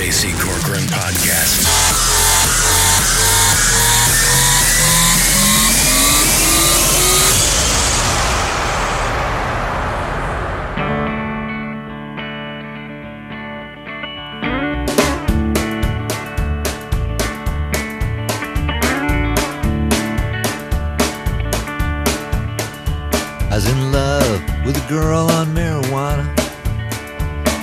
J.C. Corcoran Podcast. I was in love with a girl on marijuana.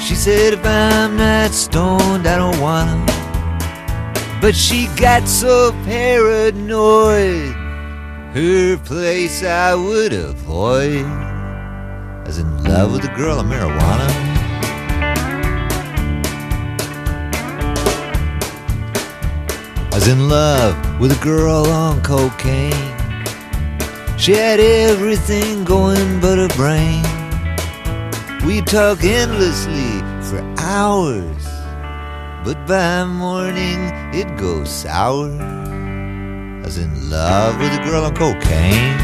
She said if I'm not stoned, I don't wanna. But she got so paranoid, her place I would avoid. I was in love with a girl on marijuana. I was in love with a girl on cocaine. She had everything going but her brain. We talk endlessly for hours, but by morning it goes sour. I was in love with a girl on cocaine.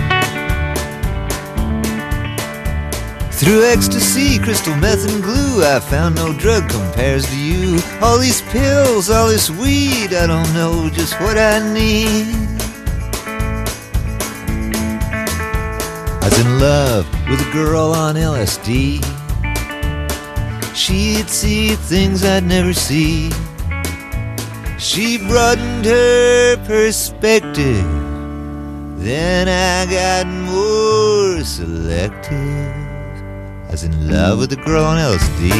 Through ecstasy, crystal meth and glue, I found no drug compares to you. All these pills, all this weed, I don't know just what I need. I was in love with a girl on LSD. She'd see things I'd never see. She broadened her perspective. Then I got more selective. I was in love with a girl on LSD.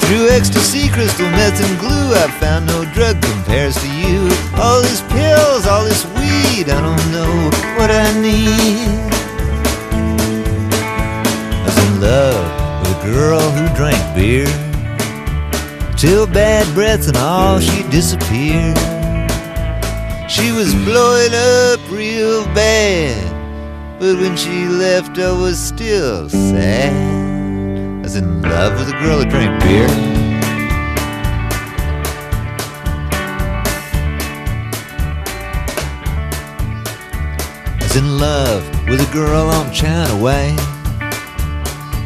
Through ecstasy, crystal meth and glue, I found no drug compares to you. All these pills, all this weed, I don't know what I need. I was in love with a girl who drank beer till bad breath and all, she disappeared. She was blowing up real bad, but when she left I was still sad. I was in love with a girl who drank beer. I was in love with a girl on China Way.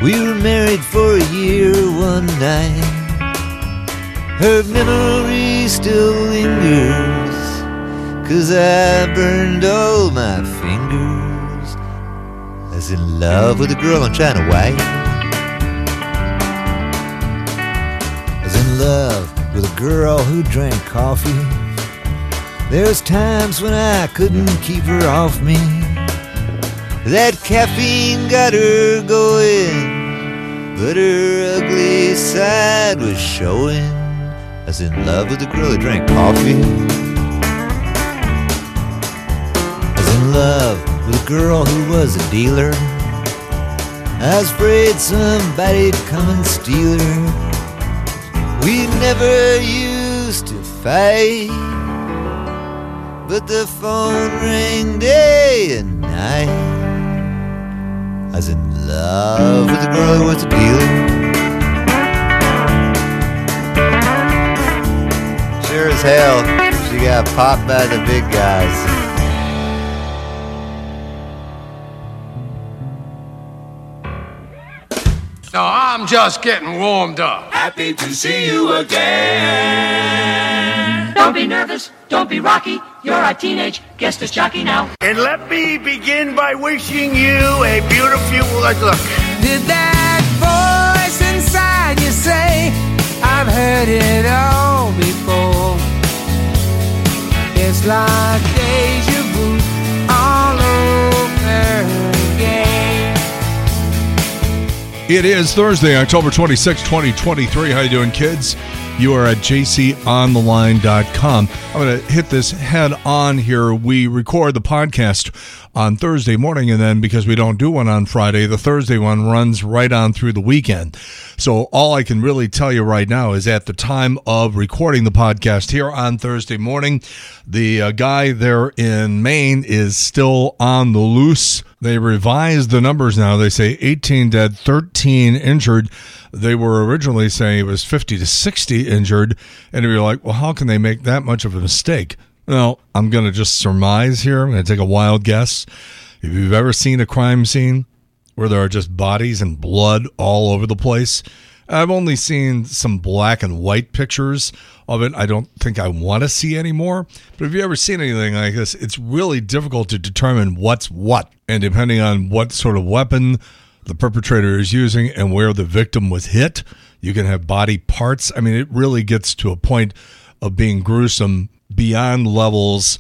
We were married for a year one night. Her memory still lingers, 'cause I burned all my fingers. I was in love with a girl on China Way. I was in love with a girl who drank coffee. There's times when I couldn't keep her off me. That caffeine got her going, but her ugly side was showing. I was in love with a girl who drank coffee. I was in love with a girl who was a dealer. I was afraid somebody'd come and steal her. We never used to fight, but the phone rang day and night. I was in love with a girl who was a dealer. Sure as hell, she got popped by the big guys. No, I'm just getting warmed up. Happy to see you again. Don't be nervous, don't be rocky. You're a teenage guest disc jockey now. And let me begin by wishing you a beautiful look. Did that voice inside you say, I've heard it all before? It's like deja vu all over again. It is Thursday, October 26, 2023. How you doing, kids? You are at jconline.com. I'm going to hit this head on here. We record the podcast on Thursday morning, and then because we don't do one on Friday, the Thursday one runs right on through the weekend. So all I can really tell you right now is at the time of recording the podcast here on Thursday morning, the guy there in Maine is still on the loose. They revised the numbers now. They say 18 dead, 13 injured. They were originally saying it was 50 to 60 injured. And you're like, well, how can they make that much of a mistake? Well, I'm going to just surmise here. I'm going to take a wild guess. If you've ever seen a crime scene where there are just bodies and blood all over the place, I've only seen some black and white pictures of it. I don't think I want to see anymore. But if you've ever seen anything like this, it's really difficult to determine what's what. And depending on what sort of weapon the perpetrator is using and where the victim was hit, you can have body parts. I mean, it really gets to a point of being gruesome beyond levels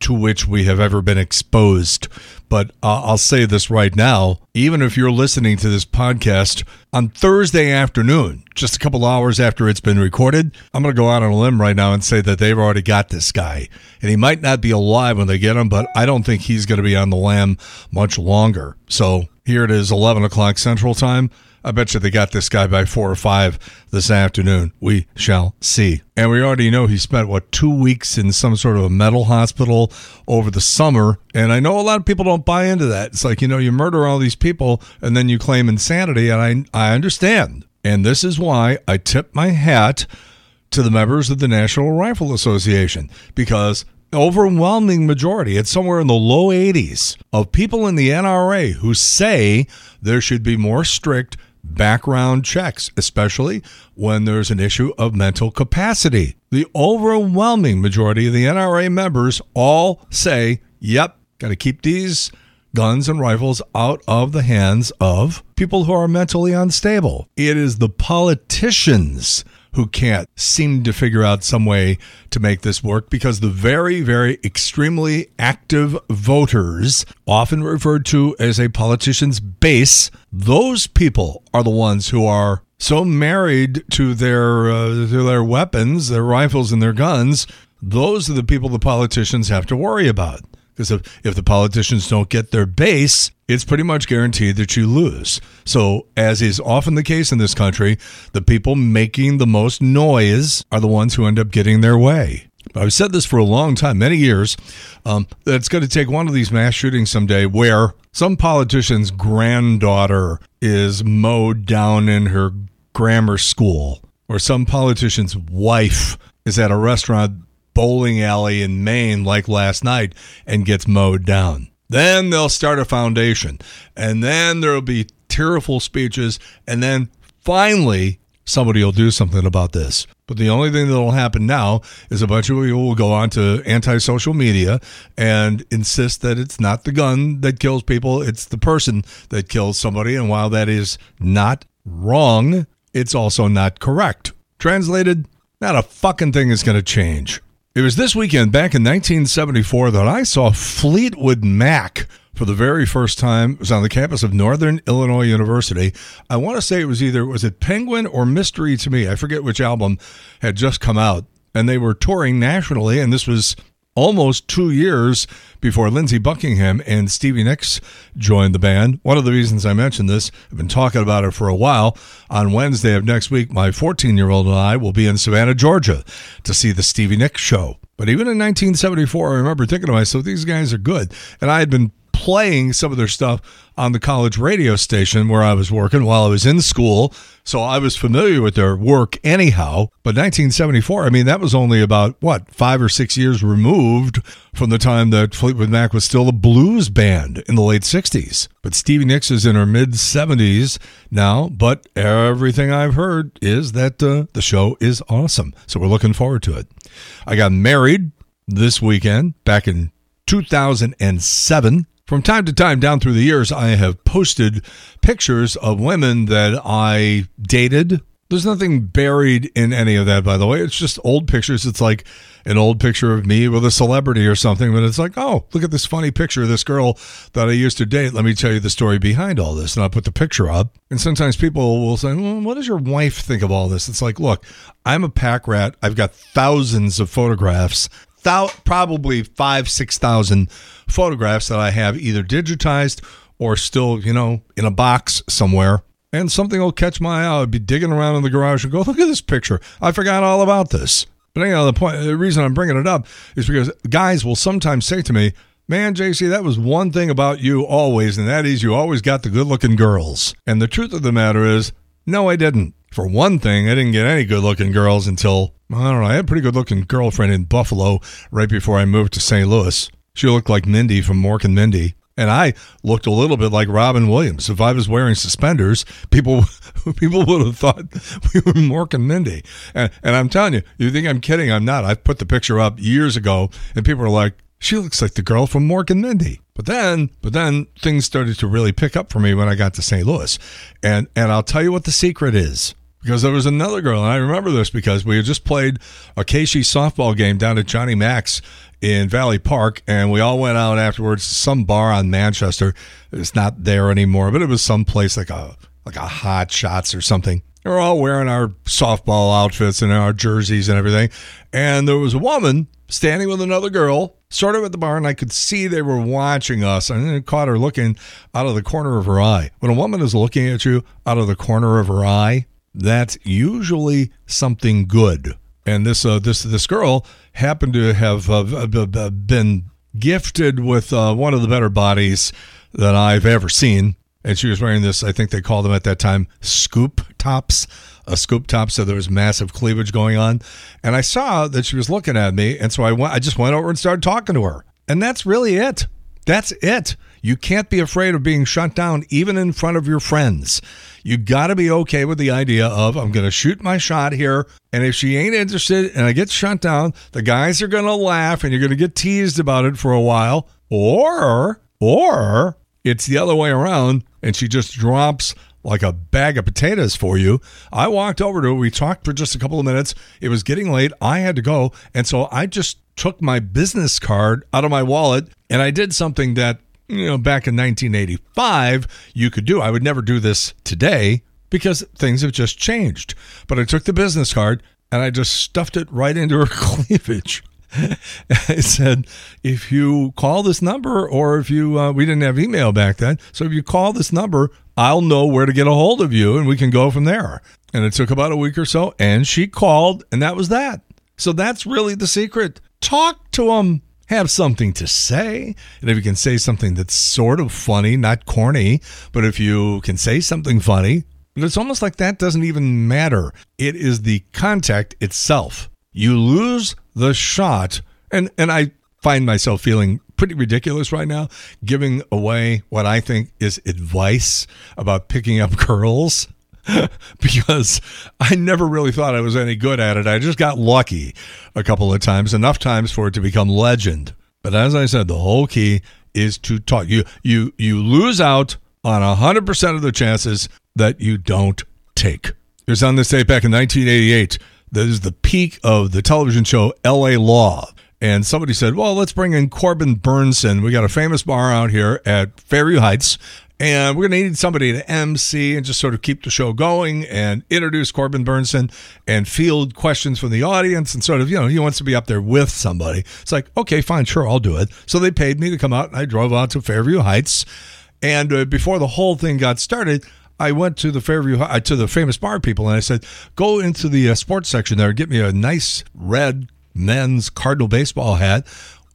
to which we have ever been exposed. But I'll say this right now, even if you're listening to this podcast on Thursday afternoon, just a couple hours after it's been recorded, I'm going to go out on a limb right now and say that they've already got this guy. And he might not be alive when they get him, but I don't think he's going to be on the lam much longer. So here it is, 11 o'clock Central Time. I bet you they got this guy by 4 or 5 this afternoon. We shall see. And we already know he spent, 2 weeks in some sort of a mental hospital over the summer. And I know a lot of people don't buy into that. It's like, you murder all these people and then you claim insanity. And I understand. And this is why I tip my hat to the members of the National Rifle Association, because overwhelming majority, it's somewhere in the low 80s, of people in the NRA who say there should be more strict background checks, especially when there's an issue of mental capacity. The overwhelming majority of the NRA members all say, yep, got to keep these guns and rifles out of the hands of people who are mentally unstable. It is the politicians who can't seem to figure out some way to make this work, because the very, very extremely active voters, often referred to as a politician's base, those people are the ones who are so married to their weapons, their rifles and their guns. Those are the people the politicians have to worry about. Because if the politicians don't get their base, it's pretty much guaranteed that you lose. So, as is often the case in this country, the people making the most noise are the ones who end up getting their way. I've said this for a long time, many years, that it's going to take one of these mass shootings someday where some politician's granddaughter is mowed down in her grammar school, or some politician's wife is at a restaurant bowling alley in Maine like last night and gets mowed down. Then they'll start a foundation, and then there'll be tearful speeches, and then finally somebody will do something about this. But the only thing that'll happen now is a bunch of people will go on to anti-social media and insist that it's not the gun that kills people, it's the person that kills somebody. And while that is not wrong, it's also not correct. Translated, not a fucking thing is going to change. It was this weekend back in 1974 that I saw Fleetwood Mac for the very first time. It was on the campus of Northern Illinois University. I want to say it was either Penguin or Mystery to Me. I forget which album had just come out. And they were touring nationally, and this was almost 2 years before Lindsay Buckingham and Stevie Nicks joined the band. One of the reasons I mentioned this, I've been talking about it for a while. On Wednesday of next week, my 14-year-old and I will be in Savannah, Georgia to see the Stevie Nicks show. But even in 1974, I remember thinking to myself, these guys are good. And I had been playing some of their stuff on the college radio station where I was working while I was in school. So I was familiar with their work anyhow. But 1974, that was only about, 5 or 6 years removed from the time that Fleetwood Mac was still a blues band in the late 60s. But Stevie Nicks is in her mid-70s now, but everything I've heard is that the show is awesome. So we're looking forward to it. I got married this weekend back in 2007. From time to time down through the years, I have posted pictures of women that I dated. There's nothing buried in any of that, by the way. It's just old pictures. It's like an old picture of me with a celebrity or something. But it's like, oh, look at this funny picture of this girl that I used to date. Let me tell you the story behind all this. And I'll put the picture up. And sometimes people will say, well, what does your wife think of all this? It's like, look, I'm a pack rat. I've got thousands of photographs. Probably 5,000 to 6,000 photographs that I have either digitized or still, in a box somewhere. And something will catch my eye. I'll be digging around in the garage and go, look at this picture. I forgot all about this. But the reason I'm bringing it up is because guys will sometimes say to me, man, JC, that was one thing about you always, and that is you always got the good-looking girls. And the truth of the matter is, no, I didn't. For one thing, I didn't get any good-looking girls until, I had a pretty good-looking girlfriend in Buffalo right before I moved to St. Louis. She looked like Mindy from Mork and Mindy. And I looked a little bit like Robin Williams. If I was wearing suspenders, people would have thought we were Mork and Mindy. And I'm telling you, you think I'm kidding? I'm not. I put the picture up years ago, and people were like, she looks like the girl from Mork and Mindy. But then things started to really pick up for me when I got to St. Louis. And I'll tell you what the secret is. Because there was another girl, and I remember this because we had just played a KC softball game down at Johnny Mac's in Valley Park, and we all went out afterwards to some bar on Manchester. It's not there anymore, but it was some place like a Hot Shots or something. We were all wearing our softball outfits and our jerseys and everything, and there was a woman standing with another girl, sort of at the bar, and I could see they were watching us, and I caught her looking out of the corner of her eye. When a woman is looking at you out of the corner of her eye, that's usually something good. And this girl happened to have been gifted with one of the better bodies that I've ever seen. And she was wearing this, I think they called them at that time, scoop tops. A scoop top, so there was massive cleavage going on. And I saw that she was looking at me, and so I just went over and started talking to her. And that's really it. That's it. You can't be afraid of being shut down, even in front of your friends. You got to be okay with the idea of, I'm going to shoot my shot here, and if she ain't interested and I get shut down, the guys are going to laugh and you're going to get teased about it for a while. Or it's the other way around, and she just drops like a bag of potatoes for you. I walked over to her. We talked for just a couple of minutes. It was getting late. I had to go, and so I just took my business card out of my wallet, and I did something that, you know, back in 1985, you could do. I would never do this today because things have just changed. But I took the business card and I just stuffed it right into her cleavage. I said, if you call this number, or if you, we didn't have email back then. So if you call this number, I'll know where to get a hold of you and we can go from there. And it took about a week or so, and she called, and that was that. So that's really the secret. Talk to them. Have something to say, and if you can say something that's sort of funny, not corny, but if you can say something funny, it's almost like that doesn't even matter. It is the contact itself. You lose the shot, and I find myself feeling pretty ridiculous right now, giving away what I think is advice about picking up girls. Because I never really thought I was any good at it. I just got lucky a couple of times, enough times for it to become legend. But as I said, the whole key is to talk. You lose out on 100% of the chances that you don't take. It was on this date back in 1988. This is the peak of the television show LA Law. And somebody said, well, let's bring in Corbin Bernsen. We got a famous bar out here at Fairview Heights, and we're going to need somebody to MC and just sort of keep the show going and introduce Corbin Bernsen and field questions from the audience and sort of, you know, he wants to be up there with somebody. It's like, okay, fine, sure, I'll do it. So they paid me to come out, and I drove out to Fairview Heights. And before the whole thing got started, I went to the famous bar people, and I said, go into the sports section there and get me a nice red men's Cardinal baseball hat.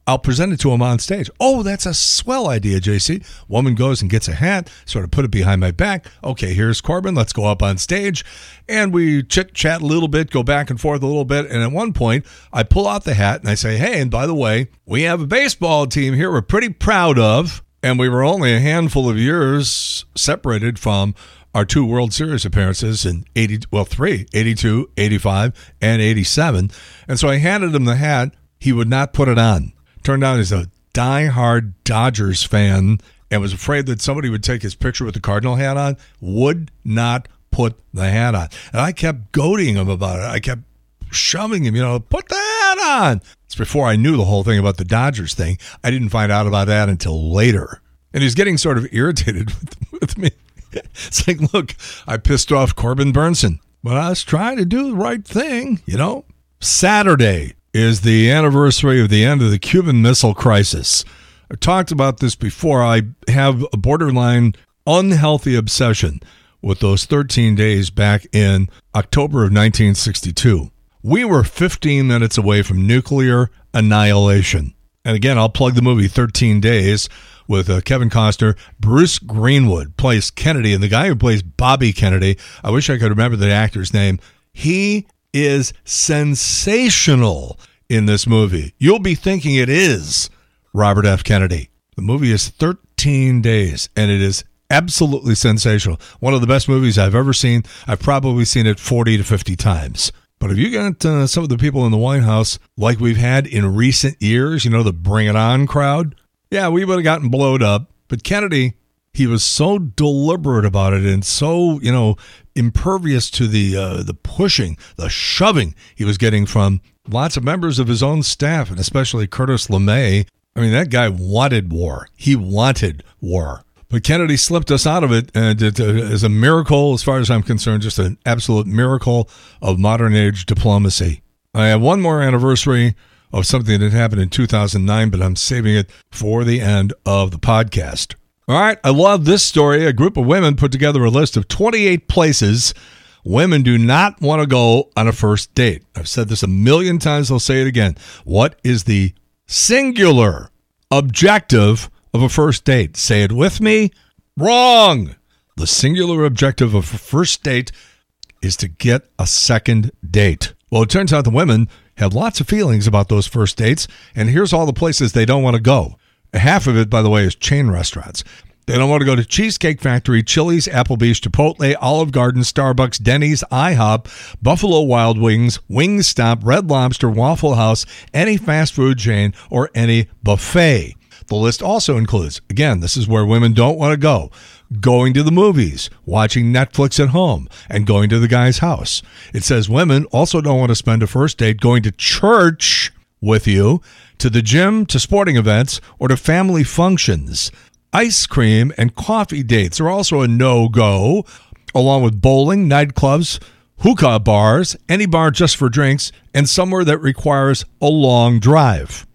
I'll present it to him on stage. Oh, that's a swell idea, JC. Woman goes and gets a hat, sort of put it behind my back. Okay, here's Corbin. Let's go up on stage. And we chit-chat a little bit, go back and forth a little bit. And at one point, I pull out the hat and I say, hey, and by the way, we have a baseball team here we're pretty proud of. And we were only a handful of years separated from our two World Series appearances in 83, 82, 85, and 87. And so I handed him the hat. He would not put it on. Turned out he's a diehard Dodgers fan and was afraid that somebody would take his picture with the Cardinal hat on, would not put the hat on. And I kept goading him about it. I kept shoving him, you know, put the hat on. It's before I knew the whole thing about the Dodgers thing. I didn't find out about that until later. And he's getting sort of irritated with me. It's like, look, I pissed off Corbin Bernsen, but I was trying to do the right thing, you know. Saturday is the anniversary of the end of the Cuban Missile Crisis. I've talked about this before. I have a borderline unhealthy obsession with those 13 days back in October of 1962. We were 15 minutes away from nuclear annihilation. And again, I'll plug the movie 13 Days with Kevin Costner. Bruce Greenwood plays Kennedy, and the guy who plays Bobby Kennedy, I wish I could remember the actor's name, he is sensational in this movie. You'll be thinking it is Robert F. Kennedy. The movie is 13 Days, and it is absolutely sensational. One of the best movies I've ever seen. I've probably seen it 40 to 50 times. But if you got some of the people in the White House, like we've had in recent years, you know, the Bring It On crowd, yeah, we would have gotten blowed up. But Kennedy, he was so deliberate about it and so, you know, impervious to the pushing, the shoving he was getting from lots of members of his own staff, and especially Curtis LeMay. I mean, that guy wanted war. He wanted war. But Kennedy slipped us out of it, and it is a miracle, as far as I'm concerned, just an absolute miracle of modern-age diplomacy. I have one more anniversary of something that happened in 2009, but I'm saving it for the end of the podcast. All right, I love this story. A group of women put together a list of 28 places women do not want to go on a first date. I've said this a million times. I'll say it again. What is the singular objective of a first date? Say it with me. Wrong. The singular objective of a first date is to get a second date. Well, it turns out the women have lots of feelings about those first dates, and here's all the places they don't want to go. Half of it, by the way, is chain restaurants. They don't want to go to Cheesecake Factory, Chili's, Applebee's, Chipotle, Olive Garden, Starbucks, Denny's, IHOP, Buffalo Wild Wings, Wingstop, Red Lobster, Waffle House, any fast food chain, or any buffet. The list also includes, again, this is where women don't want to go, going to the movies, watching Netflix at home, and going to the guy's house. It says women also don't want to spend a first date going to church with you, to the gym, to sporting events, or to family functions. Ice cream and coffee dates are also a no-go, along with bowling, nightclubs, hookah bars, any bar just for drinks, and somewhere that requires a long drive.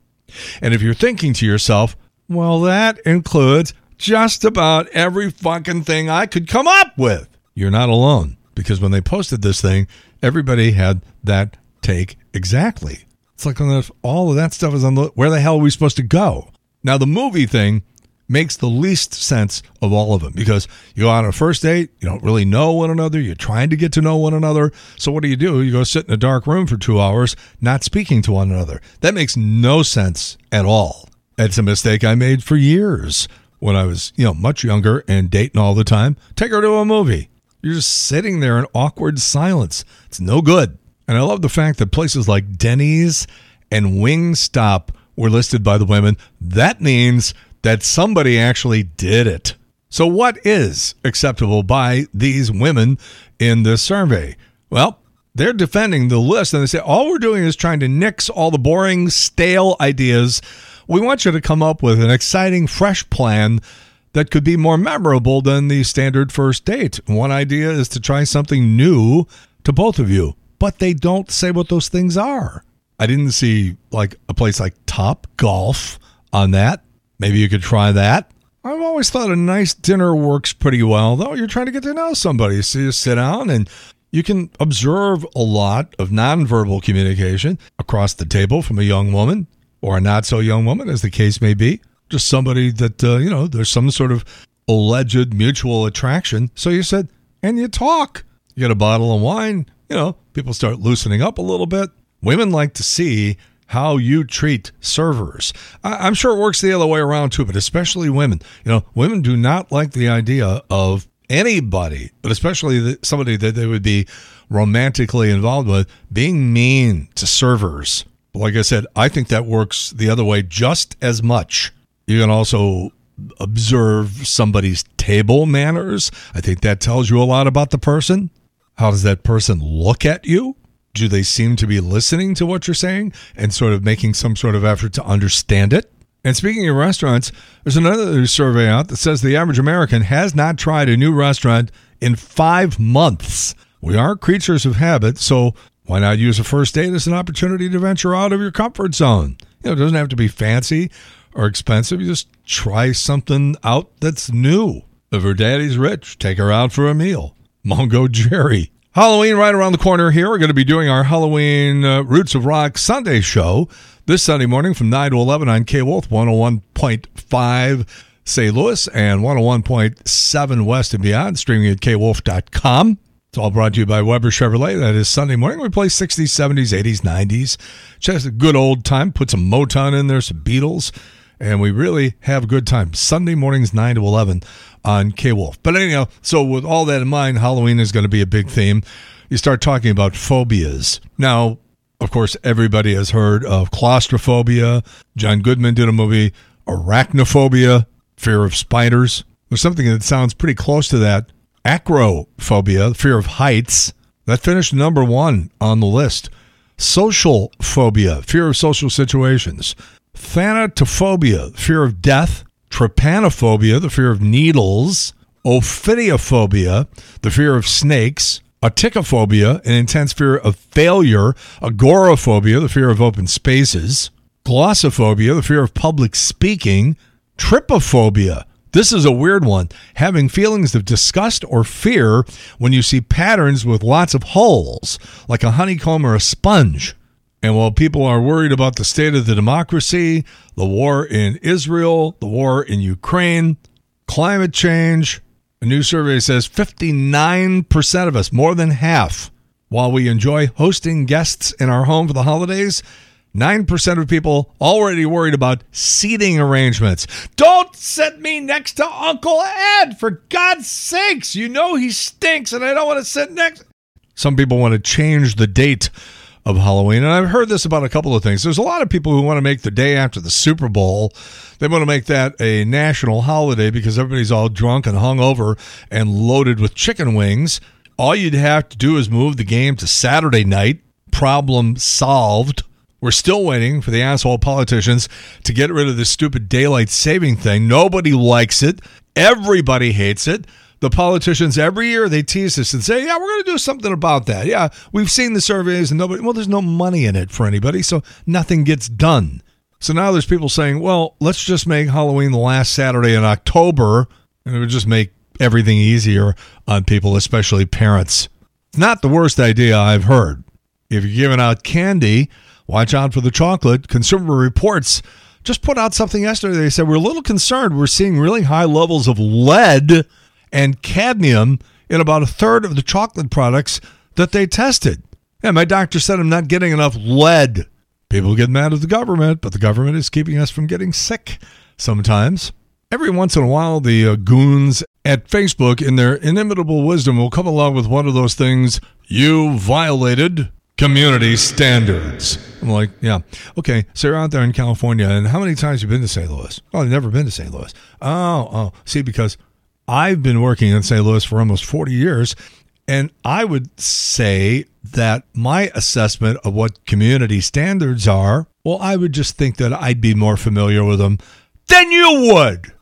And if you're thinking to yourself, well, that includes just about every fucking thing I could come up with, you're not alone, because when they posted this thing, everybody had that take exactly. It's like all of that stuff is on the, where the hell are we supposed to go? Now, the movie thing makes the least sense of all of them, because you go on a first date, you don't really know one another, you're trying to get to know one another, so what do? You go sit in a dark room for 2 hours, not speaking to one another. That makes no sense at all. It's a mistake I made for years when I was, much younger and dating all the time. Take her to a movie. You're just sitting there in awkward silence. It's no good. And I love the fact that places like Denny's and Wingstop were listed by the women. That means that somebody actually did it. So what is acceptable by these women in this survey? Well, they're defending the list, and they say, all we're doing is trying to nix all the boring, stale ideas. We want you to come up with an exciting, fresh plan that could be more memorable than the standard first date. One idea is to try something new to both of you, but they don't say what those things are. I didn't see a place like Top Golf on that. Maybe you could try that. I've always thought a nice dinner works pretty well, though. You're trying to get to know somebody, so you sit down and you can observe a lot of nonverbal communication across the table from a young woman or a not-so-young woman, as the case may be. Just somebody that, there's some sort of alleged mutual attraction. So you sit and you talk. You get a bottle of wine. People start loosening up a little bit. Women like to see how you treat servers. I'm sure it works the other way around too, but especially women. Women do not like the idea of anybody, but especially somebody that they would be romantically involved with, being mean to servers. But like I said, I think that works the other way just as much. You can also observe somebody's table manners. I think that tells you a lot about the person. How does that person look at you? Do they seem to be listening to what you're saying and sort of making some sort of effort to understand it? And speaking of restaurants, there's another survey out that says the average American has not tried a new restaurant in 5 months. We are creatures of habit, so why not use a first date as an opportunity to venture out of your comfort zone? It doesn't have to be fancy or expensive. You just try something out that's new. If her daddy's rich, take her out for a meal. Mongo Jerry. Halloween right around the corner here. We're going to be doing our Halloween Roots of Rock Sunday show this Sunday morning from 9 to 11 on K Wolf, 101.5 St. Louis and 101.7 West and beyond, streaming at kwolf.com. It's all brought to you by Weber Chevrolet. That is Sunday morning. We play 60s, 70s, 80s, 90s. Just a good old time. Put some Motown in there, some Beatles, and we really have a good time. Sunday mornings, 9 to 11 on K Wolf. But anyhow, so with all that in mind, Halloween is going to be a big theme. You start talking about phobias. Now, of course, everybody has heard of claustrophobia. John Goodman did a movie, arachnophobia, fear of spiders. There's something that sounds pretty close to that. Acrophobia, fear of heights. That finished number one on the list. Social phobia, fear of social situations. Thanatophobia, fear of death. Trypanophobia, the fear of needles. Ophidiophobia, the fear of snakes. Atychophobia, an intense fear of failure. Agoraphobia, the fear of open spaces. Glossophobia, the fear of public speaking. Trypophobia. This is a weird one. Having feelings of disgust or fear when you see patterns with lots of holes, like a honeycomb or a sponge. And while people are worried about the state of the democracy, the war in Israel, the war in Ukraine, climate change, a new survey says 59% of us, more than half, while we enjoy hosting guests in our home for the holidays, 9% of people already worried about seating arrangements. Don't sit me next to Uncle Ed, for God's sakes. You know he stinks and I don't want to sit next. Some people want to change the date of Halloween, and I've heard this about a couple of things. There's a lot of people who want to make the day after the Super Bowl, they want to make that a national holiday because everybody's all drunk and hungover and loaded with chicken wings. All you'd have to do is move the game to Saturday night. Problem solved. We're still waiting for the asshole politicians to get rid of this stupid daylight saving thing. Nobody likes it. Everybody hates it. The politicians every year, they tease us and say, yeah, we're going to do something about that. Yeah, we've seen the surveys and nobody, well, there's no money in it for anybody, so nothing gets done. So now there's people saying, well, let's just make Halloween the last Saturday in October, and it would just make everything easier on people, especially parents. It's not the worst idea I've heard. If you're giving out candy, watch out for the chocolate. Consumer Reports just put out something yesterday. They said, we're a little concerned. We're seeing really high levels of lead and cadmium in about a third of the chocolate products that they tested. And my doctor said I'm not getting enough lead. People get mad at the government, but the government is keeping us from getting sick sometimes. Every once in a while, the goons at Facebook, in their inimitable wisdom, will come along with one of those things, you violated community standards. I'm like, yeah, okay, so you're out there in California, and how many times have you been to St. Louis? Oh, I've never been to St. Louis. Oh, see, because I've been working in St. Louis for almost 40 years, and I would say that my assessment of what community standards are, well, I would just think that I'd be more familiar with them than you would.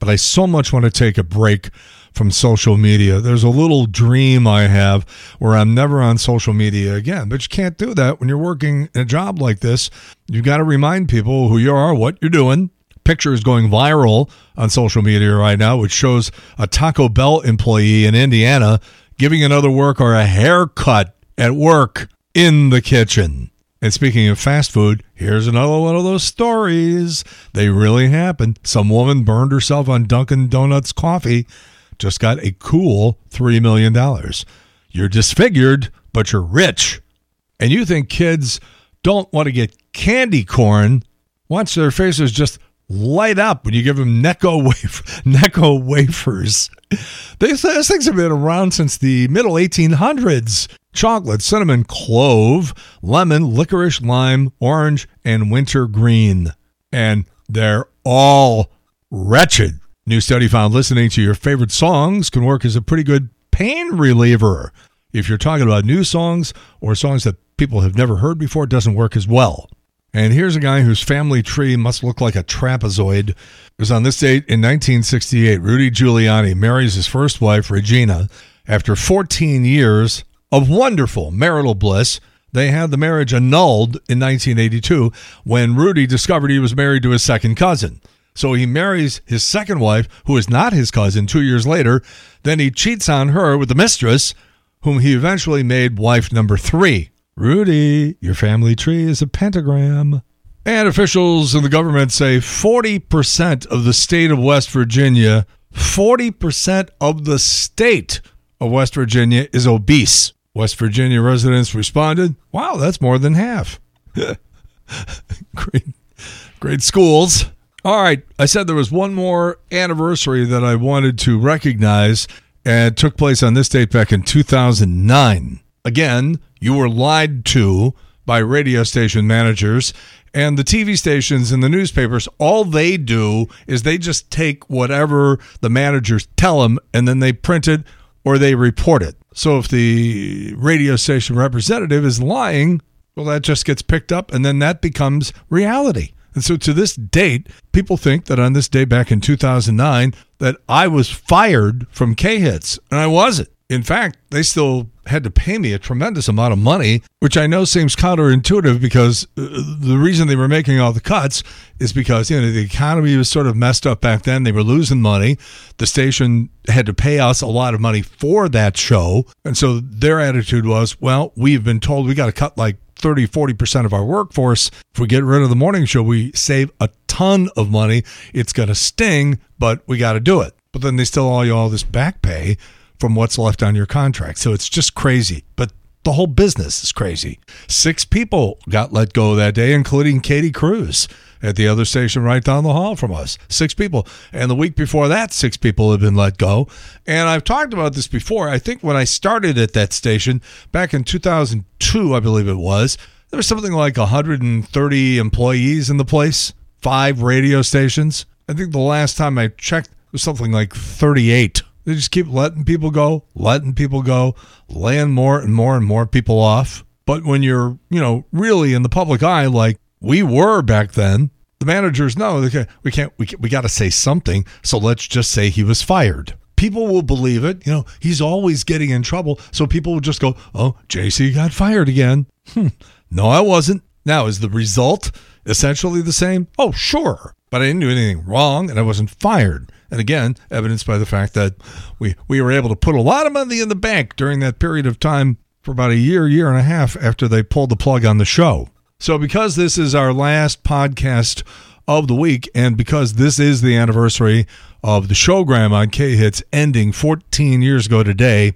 But I so much want to take a break from social media. There's a little dream I have where I'm never on social media again, but you can't do that when you're working in a job like this. You've got to remind people who you are, what you're doing. Picture is going viral on social media right now, which shows a Taco Bell employee in Indiana giving another worker a haircut at work in the kitchen. And speaking of fast food, here's another one of those stories. They really happened. Some woman burned herself on Dunkin' Donuts coffee, just got a cool $3 million. You're disfigured, but you're rich. And you think kids don't want to get candy corn. Watch their faces just light up when you give them Necco wafers. These things have been around since the middle 1800s. Chocolate, cinnamon, clove, lemon, licorice, lime, orange, and wintergreen. And they're all wretched. New study found listening to your favorite songs can work as a pretty good pain reliever. If you're talking about new songs or songs that people have never heard before, it doesn't work as well. And here's a guy whose family tree must look like a trapezoid. It was on this date in 1968, Rudy Giuliani marries his first wife, Regina. After 14 years of wonderful marital bliss, they had the marriage annulled in 1982 when Rudy discovered he was married to his second cousin. So he marries his second wife, who is not his cousin, 2 years later. Then he cheats on her with the mistress, whom he eventually made wife number 3. Rudy, your family tree is a pentagram. And officials in the government say 40% of the state of West Virginia, 40% of the state of West Virginia is obese. West Virginia residents responded, wow, that's more than half. Great schools All right. I said there was one more anniversary that I wanted to recognize, and it took place on this date back in 2009. Again, you were lied to by radio station managers, and the TV stations and the newspapers, all they do is they just take whatever the managers tell them, and then they print it or they report it. So if the radio station representative is lying, well, that just gets picked up, and then that becomes reality. And so to this date, people think that on this day back in 2009 that I was fired from K-Hits, and I wasn't. In fact, they still had to pay me a tremendous amount of money, which I know seems counterintuitive because the reason they were making all the cuts is because, you know, the economy was sort of messed up back then. They were losing money. The station had to pay us a lot of money for that show. And so their attitude was, well, we've been told we got to cut like 30-40% of our workforce. If we get rid of the morning show, we save a ton of money. It's going to sting, but we got to do it. But then they still owe you all this back pay from what's left on your contract. So it's just crazy. But the whole business is crazy. 6 people got let go that day, including Katie Cruz at the other station right down the hall from us. 6 people. And the week before that, 6 people had been let go. And I've talked about this before. I think when I started at that station back in 2002, I believe it was, there was something like 130 employees in the place, 5 radio stations. I think the last time I checked, it was something like 38. They just keep letting people go, laying more and more and more people off. But when you're, you know, really in the public eye, like we were back then, the managers know we got to say something. So let's just say he was fired. People will believe it. You know, he's always getting in trouble. So people will just go, oh, JC got fired again. No, I wasn't. Now, is the result essentially the same? Oh, sure. But I didn't do anything wrong and I wasn't fired. And again, evidenced by the fact that we were able to put a lot of money in the bank during that period of time for about a year and a half after they pulled the plug on the show. So because this is our last podcast of the week and because this is the anniversary of the showgram on K-Hits ending 14 years ago today,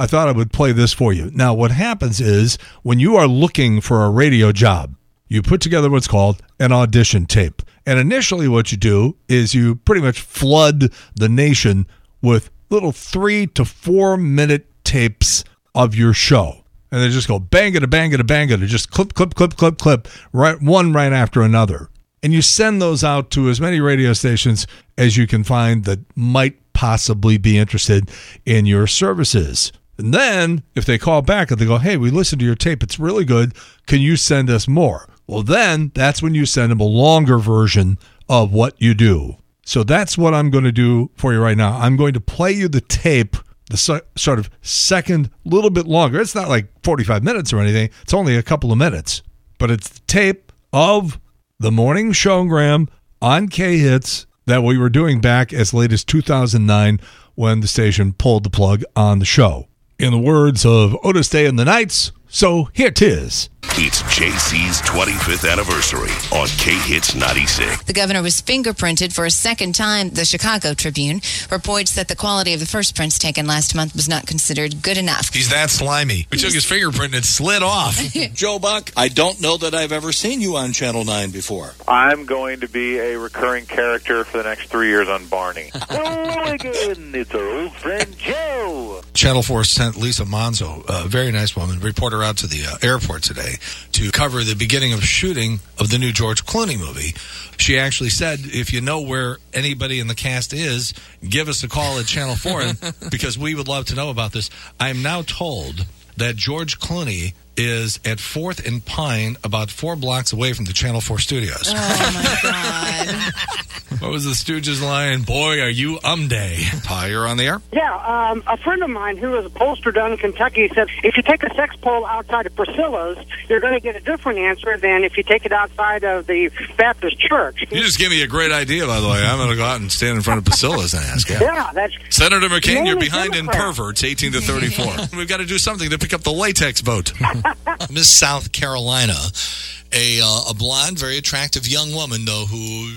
I thought I would play this for you. Now, what happens is when you are looking for a radio job, you put together what's called an audition tape. And initially what you do is you pretty much flood the nation with little 3 to 4 minute tapes of your show. And they just go bang it, a bang it, a bang it, just clip, clip, clip, clip, clip, right one right after another. And you send those out to as many radio stations as you can find that might possibly be interested in your services. And then if they call back and they go, hey, we listened to your tape, it's really good. Can you send us more? Well, then that's when you send them a longer version of what you do. So that's what I'm going to do for you right now. I'm going to play you the tape, the sort of second, little bit longer. It's not like 45 minutes or anything. It's only a couple of minutes. But it's the tape of the morning showgram on K-Hits that we were doing back as late as 2009 when the station pulled the plug on the show. In the words of Otis Day and the Knights, so here 'tis. It's JC's 25th anniversary on K-Hits 96. The governor was fingerprinted for a second time. The Chicago Tribune reports that the quality of the first prints taken last month was not considered good enough. He's that slimy. We took his fingerprint and it slid off. Joe Buck, I don't know that I've ever seen you on Channel 9 before. I'm going to be a recurring character for the next 3 years on Barney. Oh, again, it's our old friend Joe. Channel 4 sent Lisa Monzo, a very nice woman, reporter out to the airport today to cover the beginning of shooting of the new George Clooney movie. She actually said, if you know where anybody in the cast is, give us a call at Channel 4 because we would love to know about this. I am now told that George Clooney is at 4th and Pine, about 4 blocks away from the Channel 4 studios. Oh, my God. What was the Stooges line? Boy, are you day. Ty, you're on the air? Yeah, a friend of mine who is a pollster down in Kentucky said, if you take a sex poll outside of Priscilla's, you're going to get a different answer than if you take it outside of the Baptist church. You just gave me a great idea, by the way. I'm going to go out and stand in front of Priscilla's and ask. Yeah, that's... Senator McCain, you're behind in perverts, 18 to 34. We've got to do something to pick up the latex vote. Miss South Carolina, a blonde, very attractive young woman, though, who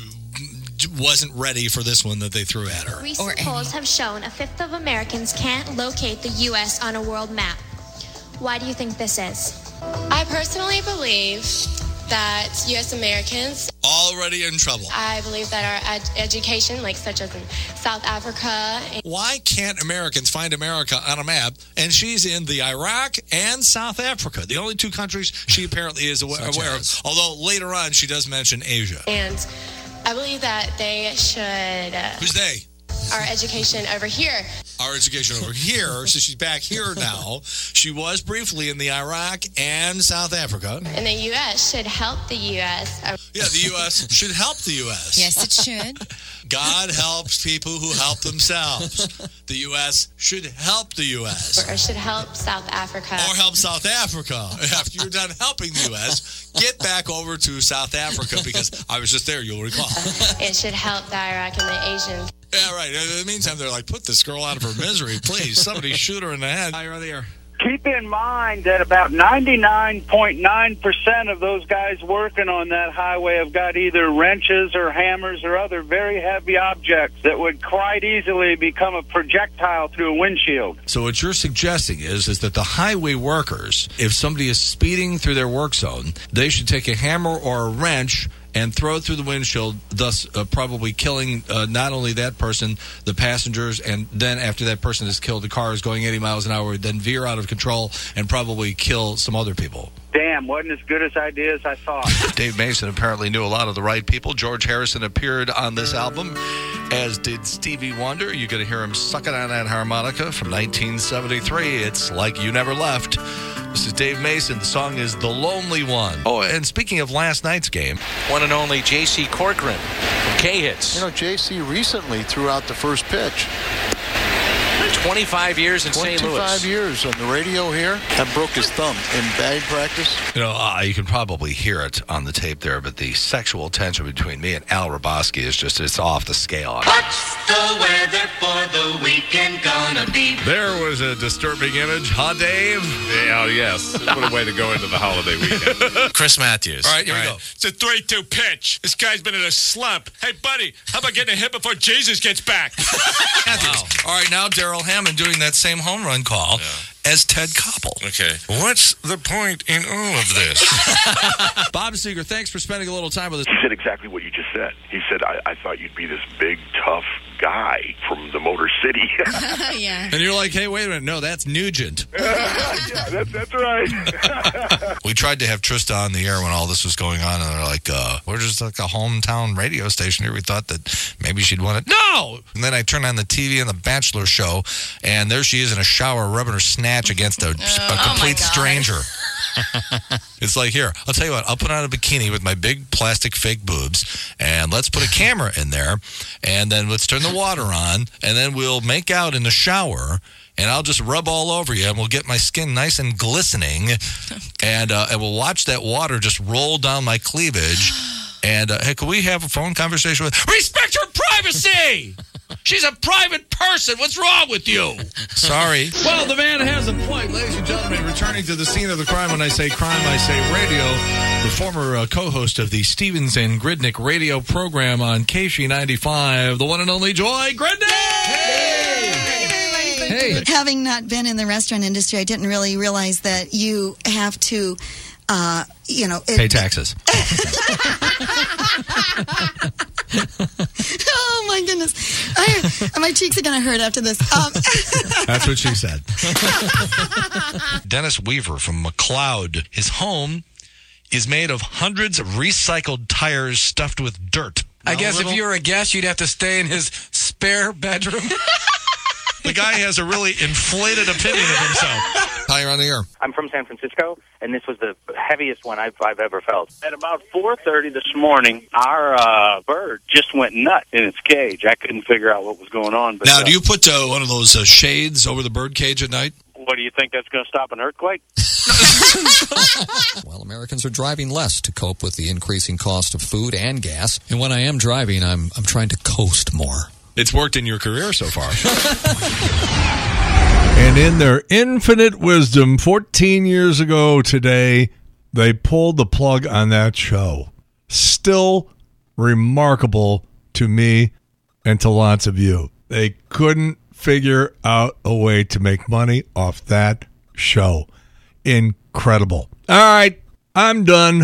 wasn't ready for this one that they threw at her. Recent polls have shown a fifth of Americans can't locate the U.S. on a world map. Why do you think this is? I personally believe that U.S. Americans already in trouble. I believe that our education, like such as in South Africa. Why can't Americans find America on a map? And she's in the Iraq and South Africa, the only two countries she apparently is aware of. Although later on she does mention Asia. And I believe that they should. Who's they? Our education over here. Our education over here. So she's back here now. She was briefly in the Iraq and South Africa. And the U.S. should help the U.S. Yeah, the U.S. should help the U.S. Yes, it should. God helps people who help themselves. The U.S. should help the U.S. Or should help South Africa. Or help South Africa. After you're done helping the U.S., get back over to South Africa, because I was just there, you'll recall. It should help the Iraq and the Asians. Yeah, right. In the meantime, they're like, put this girl out of her misery, please. Somebody shoot her in the head. Higher on the air. Keep in mind that about 99.9% of those guys working on that highway have got either wrenches or hammers or other very heavy objects that would quite easily become a projectile through a windshield. So what you're suggesting is that the highway workers, if somebody is speeding through their work zone, they should take a hammer or a wrench and throw it through the windshield, thus probably killing not only that person, the passengers, and then after that person is killed, the car is going 80 miles an hour, then veer out of control and probably kill some other people. Damn, wasn't as good as idea as I thought. Dave Mason apparently knew a lot of the right people. George Harrison appeared on this album, as did Stevie Wonder. You're going to hear him sucking on that harmonica from 1973. It's Like You Never Left. This is Dave Mason. The song is The Lonely One. Oh, and speaking of last night's game, one and only J.C. Corcoran from K-Hits. You know, J.C. recently threw out the first pitch. 25 years in St. Louis. 25 years on the radio here. That broke his thumb in batting practice. You know, you can probably hear it on the tape there, but the sexual tension between me and Al Roboski is just, it's off the scale. What's the weather for the weekend gonna be? There was a disturbing image. Huh, Dave? Yeah, yes. What a way to go into the holiday weekend. Chris Matthews. All right, here we go. It's a 3-2 pitch. This guy's been in a slump. Hey, buddy, how about getting a hit before Jesus gets back? Matthews. Wow. All right, now Daryl Hammond doing that same home run call as Ted Koppel. Okay. What's the point in all of this? Bob Seger, thanks for spending a little time with us. He said exactly what you just said. He said, I thought you'd be this big, tough guy from the Motor City. Yeah. And you're like, hey, wait a minute. No, that's Nugent. Yeah, that's right. We tried to have Trista on the air when all this was going on, and they're like, we're just like a hometown radio station here. We thought that maybe she'd want it. No! And then I turned on the TV on The Bachelor show, and there she is in a shower rubbing her snatch against a complete stranger. It's like, here, I'll tell you what, I'll put on a bikini with my big plastic fake boobs, and let's put a camera in there, and then let's turn the water on, and then we'll make out in the shower, and I'll just rub all over you, and we'll get my skin nice and glistening, and we'll watch that water just roll down my cleavage, and hey, can we have a phone conversation with... Respect her privacy! She's a private person. What's wrong with you? Sorry. Well, the man has a point. Ladies and gentlemen, returning to the scene of the crime. When I say crime, I say radio. The former co-host of the Stevens and Gridnick radio program on KC95, the one and only Joy Gridnick! Hey! Hey! Having not been in the restaurant industry, I didn't really realize that you have to... pay taxes. Oh, my goodness. My cheeks are going to hurt after this. That's what she said. Dennis Weaver from McLeod. His home is made of hundreds of recycled tires stuffed with dirt. I guess if you were a guest, you'd have to stay in his spare bedroom. The guy has a really inflated opinion of himself. Hi, you're on the air. I'm from San Francisco, and this was the heaviest one I've ever felt. At about 4:30 this morning, our bird just went nuts in its cage. I couldn't figure out what was going on. But, now, do you put one of those shades over the bird cage at night? What, do you think that's going to stop an earthquake? Well, Americans are driving less to cope with the increasing cost of food and gas. And when I am driving, I'm trying to coast more. It's worked in your career so far. And in their infinite wisdom, 14 years ago today, they pulled the plug on that show. Still remarkable to me and to lots of you. They couldn't figure out a way to make money off that show. Incredible. All right, I'm done.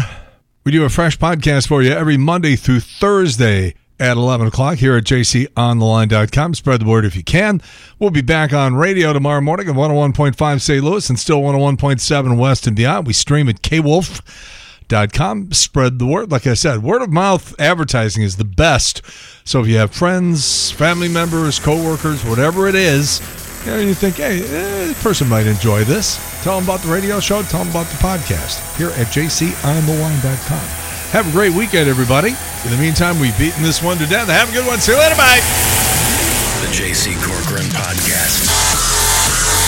We do a fresh podcast for you every Monday through Thursday at 11 o'clock here at jconline.com. Spread the word if you can. We'll be back on radio tomorrow morning at 101.5 St. Louis and still 101.7 West and beyond. We stream at kwolf.com. Spread the word. Like I said, word of mouth advertising is the best. So if you have friends, family members, coworkers, whatever it is, and you think, hey, this person might enjoy this, tell them about the radio show, tell them about the podcast here at jconline.com. Have a great weekend, everybody. In the meantime, we've beaten this one to death. Have a good one. See you later. Bye. The J.C. Corcoran Podcast.